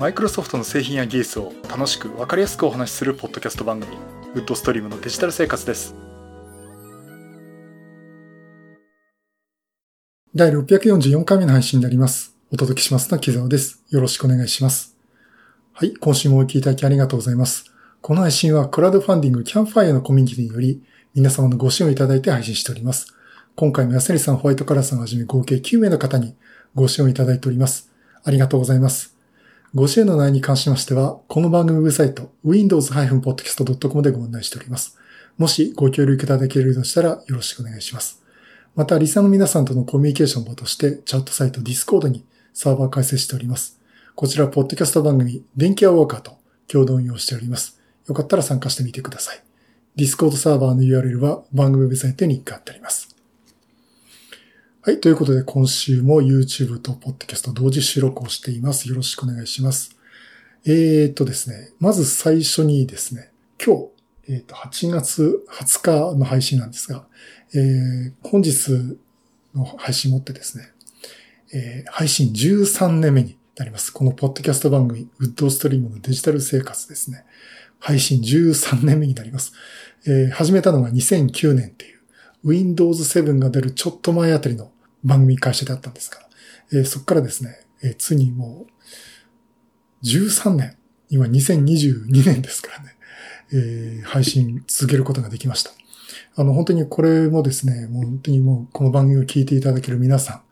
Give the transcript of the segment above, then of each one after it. Microsoft の製品や技術を楽しく分かりやすくお話しするポッドキャスト番組ウッドストリームのデジタル生活です。第644回目の配信になります。お届けしますのは木澤です。よろしくお願いします。はい、今週もお聞きいただきありがとうございます。この配信はクラウドファンディングキャンファイアのコミュニティにより皆様のご支援をいただいて配信しております。今回も安成さん、ホワイトカラーさんをはじめ合計9名の方にご支援をいただいております。ありがとうございます。ご支援の内容に関しましては、この番組ウェブサイト、windows-podcast.com でご案内しております。もしご協力いただけるとしたらよろしくお願いします。また、リサの皆さんとのコミュニケーションもとして、チャットサイト Discord にサーバー開設しております。こちら、ポッドキャスト番組、電気アウォーカーと共同運用しております。よかったら参加してみてください。Discord サーバーの URL は番組ウェブサイトにリンク貼ってあります。はい、ということで今週も YouTube と Podcast 同時収録をしています。よろしくお願いします。ですね、まず最初にですね、今日、8月20日の配信なんですが、本日の配信もってですね、配信13年目になります。このポッドキャスト番組ウッドストリームのデジタル生活ですね、配信13年目になります。始めたのが2009年っていうWindows 7が出るちょっと前あたりの番組開始だったんですから、そこからですね、ついにもう13年、今2022年ですからね、配信続けることができました。本当にこれもですね、もう本当にもうこの番組を聞いていただける皆さ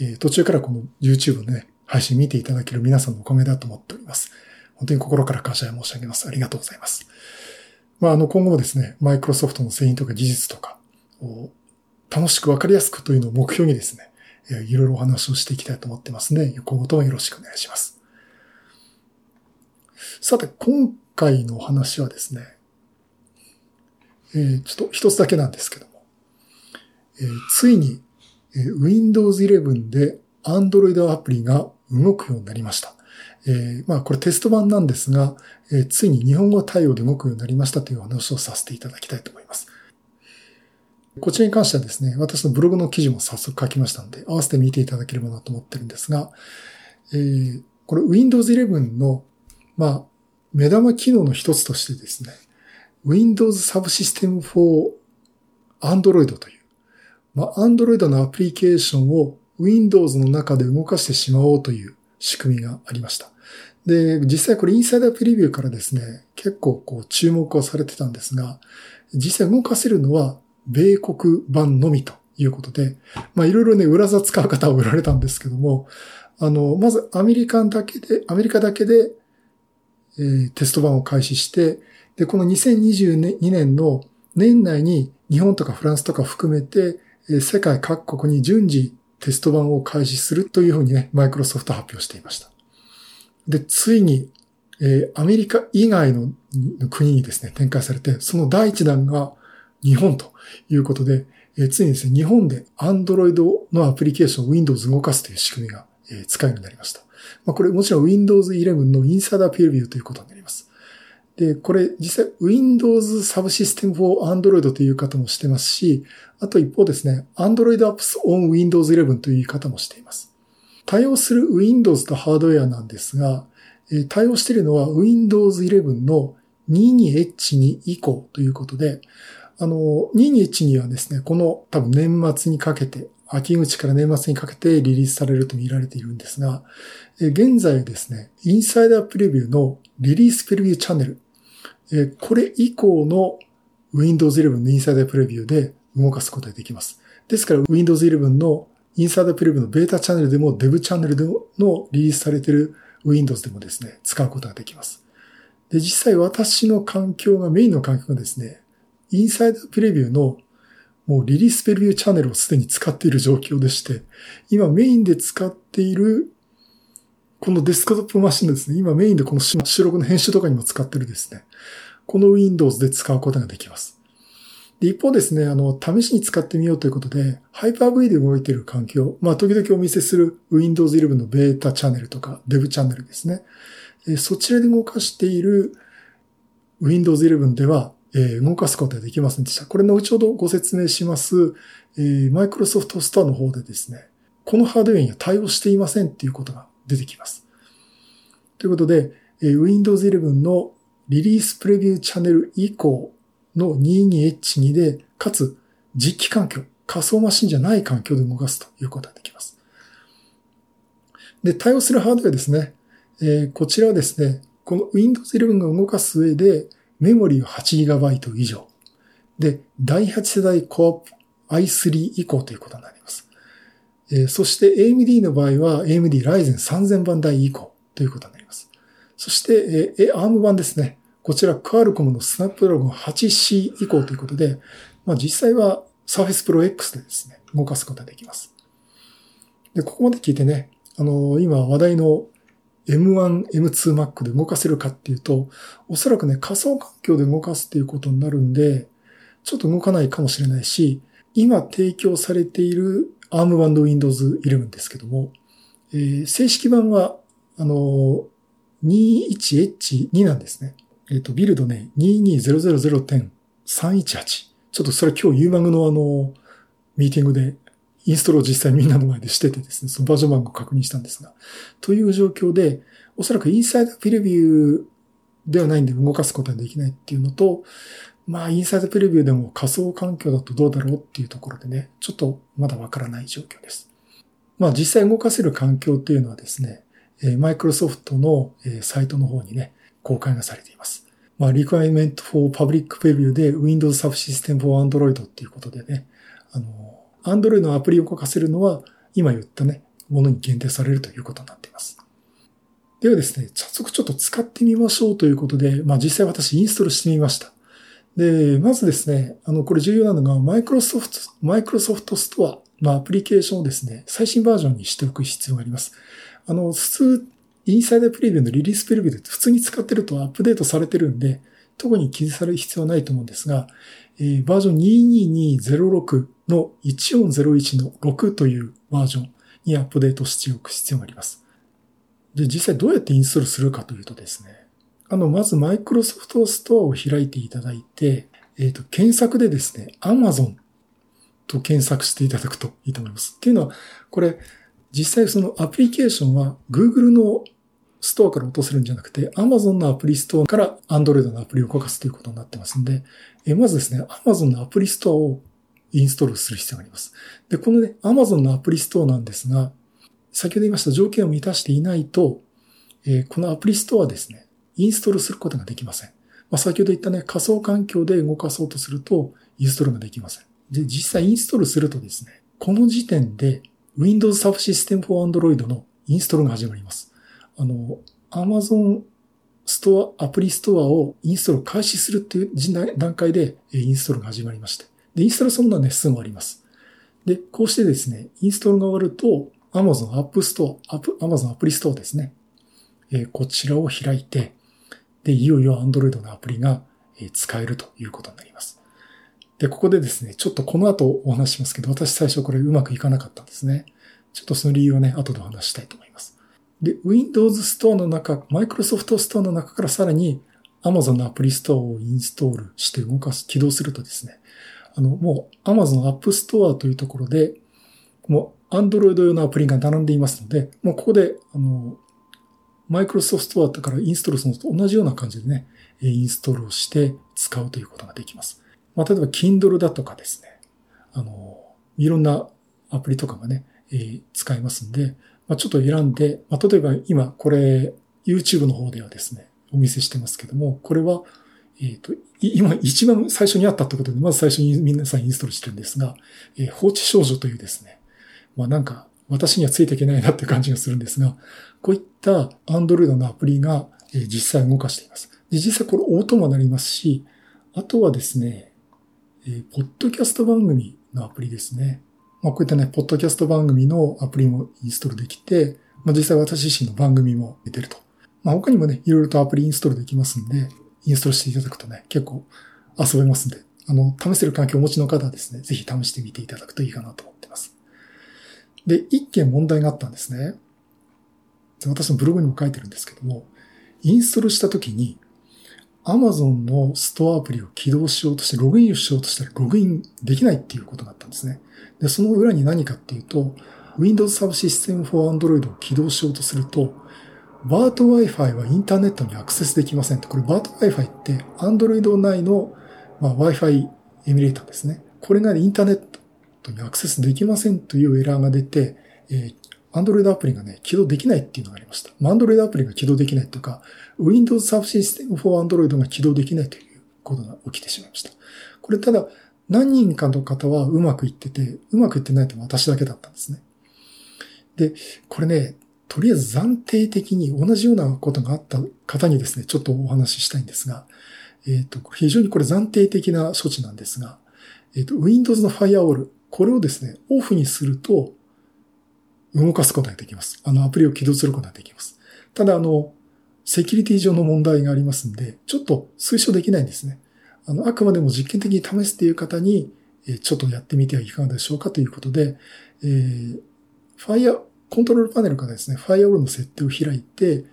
ん、途中からこの YouTube のね、配信見ていただける皆さんのおかげだと思っております。本当に心から感謝申し上げます。ありがとうございます。まあ、今後もですね、Microsoft の製品とか技術とか、楽しく分かりやすくというのを目標にですね、いろいろお話をしていきたいと思ってますので、今後ともよろしくお願いします。さて、今回のお話はですね、ちょっと一つだけなんですけども、ついに Windows 11で Android アプリが動くようになりました。まあこれテスト版なんですが、ついに日本語対応で動くようになりましたというお話をさせていただきたいと思います。こちらに関してはですね、私のブログの記事も早速書きましたので、合わせて見ていただければなと思ってるんですが、これ Windows 11の、目玉機能の一つとしてですね、Windows Subsystem for Android という、Android のアプリケーションを Windows の中で動かしてしまおうという仕組みがありました。で、実際これインサイドアップレビューからですね、結構こう注目をされてたんですが、実際動かせるのは米国版のみということで、いろいろね、裏技使う方はおられたんですけども、まずアメリカだけで、テスト版を開始して、で、この2022年の年内に日本とかフランスとか含めて、世界各国に順次テスト版を開始するというふうにね、マイクロソフト発表していました。で、ついに、アメリカ以外の国にですね、展開されて、その第一弾が日本ということで、ついにですね、日本で Android のアプリケーション Windows 動かすという仕組みが、使えるようになりました。これもちろん Windows 11のインサイダーペルビューということになります。で、これ実際 Windows Subsystem for Android という言い方もしてますし、あと一方ですね、Android Apps on Windows 11という言い方もしています。対応する Windows とハードウェアなんですが、対応しているのは Windows 11の 22H2 以降ということで、2212はですね、この多分年末にかけて、秋口から年末にかけてリリースされると見られているんですが、現在ですね、インサイダープレビューのリリースプレビューチャンネル、これ以降の Windows 11のインサイダープレビューで動かすことができます。ですから Windows 11のインサイダープレビューのベータチャンネルでもデブチャンネルでのリリースされている Windows でもですね、使うことができます。で、実際私の環境が、メインの環境がですね、インサイドプレビューのもうリリースプレビューチャンネルをすでに使っている状況でして、今メインで使っているこのデスクトップマシンですね、今メインでこの収録の編集とかにも使っているですね、この Windows で使うことができます。で、一方ですね、試しに使ってみようということで、Hyper-V で動いている環境、時々お見せする Windows 11のベータチャンネルとか、デブチャンネルですね。そちらで動かしている Windows 11では、動かすことができませんでした。これの後ほどご説明します、Microsoft Store の方でですね、このハードウェアには対応していませんっていうことが出てきます。ということで、Windows 11のリリースプレビューチャンネル以降の 22H2 で、かつ実機環境、仮想マシンじゃない環境で動かすということができます。で、対応するハードウェアですね。こちらはですね、この Windows 11が動かす上で、メモリーを 8GB 以上。で、第8世代 Core i3 以降ということになります。そして AMD の場合は AMD Ryzen 3000番台以降ということになります。そして、ARM 版ですね。こちら、Qualcomm のスナップドラゴン 8C 以降ということで、まあ、実際は Surface Pro X でですね、動かすことができます。で、ここまで聞いてね、今話題の M1、M2 Mac で動かせるかっていうと、おそらくね、仮想環境で動かすっていうことになるんで、ちょっと動かないかもしれないし、今提供されている ARM 版の Windows 11ですけども、正式版は、21H2 なんですね。ビルドね、22000318。ちょっとそれ今日ユーマグのミーティングでインストールを実際みんなの前でしててですね、そのバージョン番号を確認したんですが、という状況で、おそらくインサイドプレビューではないんで動かすことはできないっていうのと、まあ、インサイドプレビューでも仮想環境だとどうだろうっていうところでね、ちょっとまだわからない状況です。まあ、実際動かせる環境っていうのはですね、Microsoft のサイトの方にね、公開がされています。まあ、Requirement for Public Preview で Windows Subsystem for Android っていうことでね、Android のアプリを動かせるのは、今言ったね、ものに限定されるということになっています。ではですね、早速ちょっと使ってみましょうということで、まあ、実際私インストールしてみました。で、まずですね、これ重要なのが、Microsoft Store のアプリケーションをですね、最新バージョンにしておく必要があります。普通、インサイドプレビューのリリースプレビューで普通に使ってるとアップデートされてるんで、特に記事される必要はないと思うんですが、バージョン22206の1401の6というバージョンにアップデートしておく必要があります。で、実際どうやってインストールするかというとですね、まず Microsoft Store を開いていただいて、検索でですね、Amazon と検索していただくといいと思います。っていうのは、これ、実際そのアプリケーションは Google のストアから落とせるんじゃなくて Amazon のアプリストアから Android のアプリを動かすということになってますんで、まずですね、Amazon のアプリストアをインストールする必要があります。で、このね、Amazon のアプリストアなんですが、先ほど言いました条件を満たしていないと、このアプリストアですね、インストールすることができません。まあ、先ほど言ったね、仮想環境で動かそうとするとインストールができません。で、実際インストールするとですね、この時点でWindows Subsystem for Android のインストールが始まります。Amazon ストア、アプリストアをインストール開始するっていう段階でインストールが始まりまして。で、インストールそのものはね、すぐ終わります。で、こうしてですね、インストールが終わると Amazon App Store、Amazon アプリストアですね。こちらを開いて、で、いよいよ Android のアプリが使えるということになります。で、ここでですね、ちょっとこの後お話ししますけど、私最初これうまくいかなかったんですね。ちょっとその理由をね、後でお話したいと思います。で、Windows Store の中、Microsoft Store の中からさらに Amazon のアプリストアをインストールして動かす、起動するとですね、もう Amazon App Store というところで、もう Android 用のアプリが並んでいますので、もうここで、Microsoft Store からインストールするのと同じような感じでね、インストールをして使うということができます。まあ、例えば Kindle だとかですね、いろんなアプリとかがね、使えますんで、まあ、ちょっと選んで、まあ、例えば今これ YouTube の方ではですね、お見せしてますけども、これは、今一番最初にあったということで、まず最初に皆さんインストールしてるんですが、放置少女というですね、まあ、なんか私にはついていけないなっていう感じがするんですが、こういった Android のアプリが実際動かしています。で、実際これオートもなりますし、あとはですね、ポッドキャスト番組のアプリですね。まあ、こういったね、ポッドキャスト番組のアプリもインストールできて、まあ、実際私自身の番組も出てると。まあ、他にもね、いろいろとアプリインストールできますんで、インストールしていただくとね、結構遊べますんで、試せる環境をお持ちの方はですね、ぜひ試してみていただくといいかなと思ってます。で、一件問題があったんですね。私のブログにも書いてるんですけども、インストールしたときに、Amazon のストアアプリを起動しようとして、ログインをしようとしたら、ログインできないっていうことがあったんですね。で、その裏に何かっていうと、Windows Subsystem for Android を起動しようとすると、バート Wi-Fi はインターネットにアクセスできませんと。これバート Wi-Fi って Android 内の、Wi-Fi エミュレーターですね。これがインターネットにアクセスできませんというエラーが出て、Android アプリがね、起動できないっていうのがありました。Android アプリが起動できないというか、Windows Subsystem for Android が起動できないということが起きてしまいました。これただ、何人かの方はうまくいってて、うまくいってないと私だけだったんですね。で、これね、とりあえず暫定的に同じようなことがあった方にですね、ちょっとお話ししたいんですが、非常にこれ暫定的な処置なんですが、Windows のファイアウォール、これをですね、オフにすると、動かすことができます。アプリを起動することができます。ただ、セキュリティ上の問題がありますんで、ちょっと推奨できないんですね。あくまでも実験的に試すという方に、ちょっとやってみてはいかがでしょうかということで、コントロールパネルからですね、ファイアウォールの設定を開いて、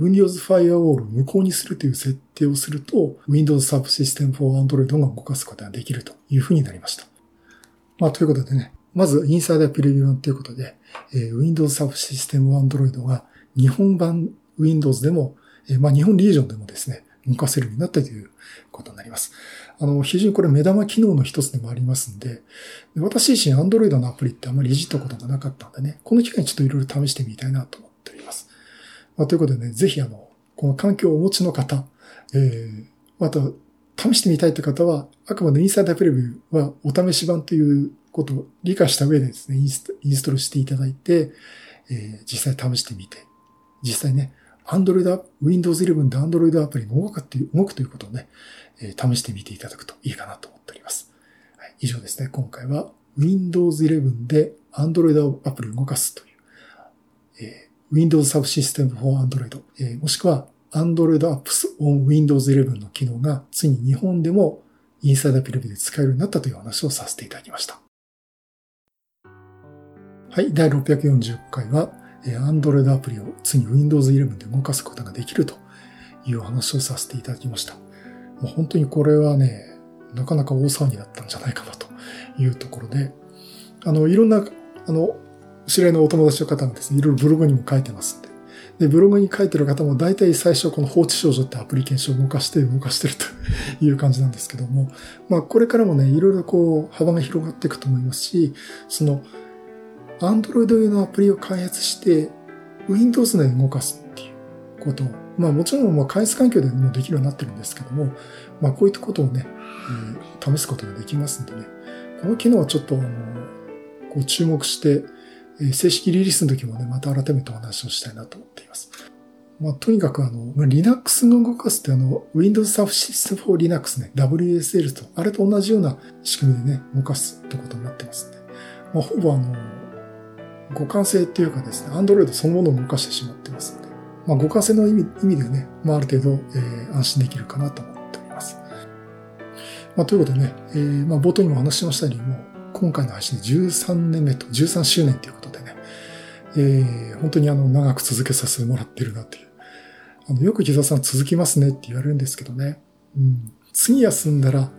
Windows ファイアウォールを無効にするという設定をすると、Windows Subsystem for Android が動かすことができるというふうになりました。ということでね、まず、インサイダープレビュー版ということで、Windows Subsystem for Android が日本版 Windows でも、日本リージョンでもですね、動かせるようになったということになります。非常にこれ目玉機能の一つでもありますんで、私自身 Android のアプリってあまりいじったことがなかったんでね、この機会にちょっといろいろ試してみたいなと思っております。ということでね、ぜひこの環境をお持ちの方、また試してみたいという方は、あくまでインサイダープレビューはお試し版ということを理解した上でですね、インストールしていただいて、実際試してみて、実際ね、Windows 11で Android アプリが動くということをね、試してみていただくといいかなと思っております。はい、以上ですね。今回は Windows 11で Android アプリを動かすという、Windows Subsystem for Android、もしくは Android Apps on Windows 11の機能がついに日本でもインサイダープレビューで使えるようになったという話をさせていただきました。はい、第640回はAndroid アプリをついに Windows 11で動かすことができるという話をさせていただきました。もう本当にこれはね、なかなか大騒ぎだったんじゃないかなというところで、いろんな、知り合いのお友達の方がですね、いろいろブログにも書いてますんで。で、ブログに書いてる方も大体最初この放置少女ってアプリケーションを動かしてるという感じなんですけども、これからもね、いろいろこう幅が広がっていくと思いますし、そのAndroid 用のアプリを開発して Windows 内で動かすっていうことを、もちろん開発環境でもできるようになってるんですけども、こういったことをね、試すことができますんでね、この機能はちょっとこう注目して、正式リリースの時もね、また改めてお話をしたいなと思っています。とにかくLinux が動かすってWindows Subsystem for Linux ね、WSL と、あれと同じような仕組みでね、動かすってことになってますんで、ほぼ互換性っていうかですね、Android そのものを動かしてしまってますので、互換性の意味でね、ある程度、安心できるかなと思っております。ということでね、冒頭にも話しましたように、もう今回の配信で13年目と13周年ということでね、本当に長く続けさせてもらってるなっていう。よく木澤さん続きますねって言われるんですけどね、次休んだら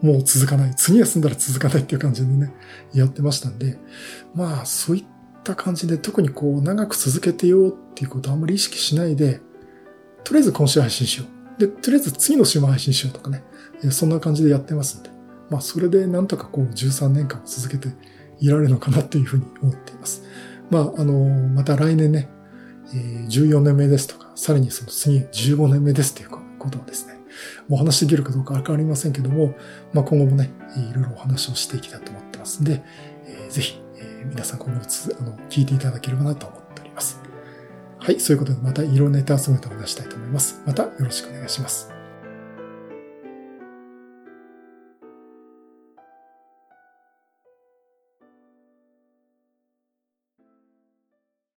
もう続かない。次休んだら続かないっていう感じでね、やってましたんで、そういった感じで特にこう長く続けてようっていうことをあんまり意識しないで、とりあえず今週配信しよう。で、とりあえず次の週も配信しようとかね、そんな感じでやってますんで、それでなんとかこう13年間続けていられるのかなというふうに思っています。また来年ね、14年目ですとか、さらにその次15年目ですということをですね、お話しできるかどうかわかりませんけども、今後もね、いろいろお話をしていきたいと思ってますんで、ぜひ、皆さん今後聞いていただければなと思っております。はい、そういうことでまたいろんなネタ集めてお話したいと思います。またよろしくお願いします。